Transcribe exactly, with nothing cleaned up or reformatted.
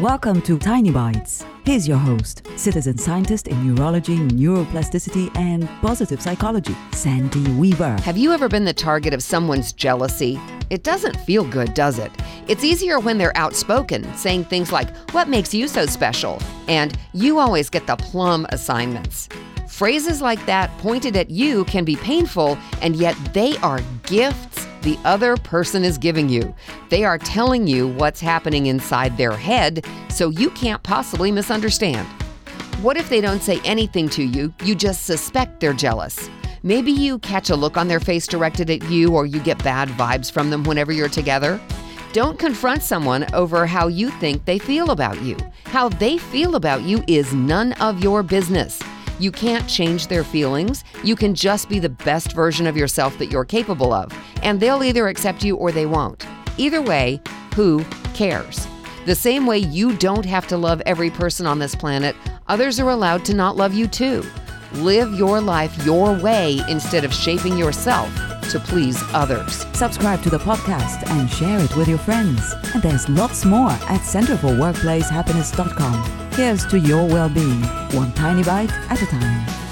Welcome to Tiny Bites. Here's your host, citizen scientist in neurology, neuroplasticity, and positive psychology, Sandy Weaver. Have you ever been the target of someone's jealousy? It doesn't feel good, does it? It's easier when they're outspoken, saying things like, "What makes you so special?" and "You always get the plum assignments." Phrases like that pointed at you can be painful, and yet they are gifts the other person is giving you. They are telling you what's happening inside their head, so you can't possibly misunderstand. What if they don't say anything to you, you just suspect they're jealous? Maybe you catch a look on their face directed at you, or you get bad vibes from them whenever you're together. Don't confront someone over how you think they feel about you. How they feel about you is none of your business. You can't change their feelings. You can just be the best version of yourself that you're capable of, and they'll either accept you or they won't. Either way, who cares? The same way you don't have to love every person on this planet, others are allowed to not love you too. Live your life your way instead of shaping yourself to please others. Subscribe to the podcast and share it with your friends. And there's lots more at center for workplace happiness dot com. Here's to your well-being, one tiny bite at a time.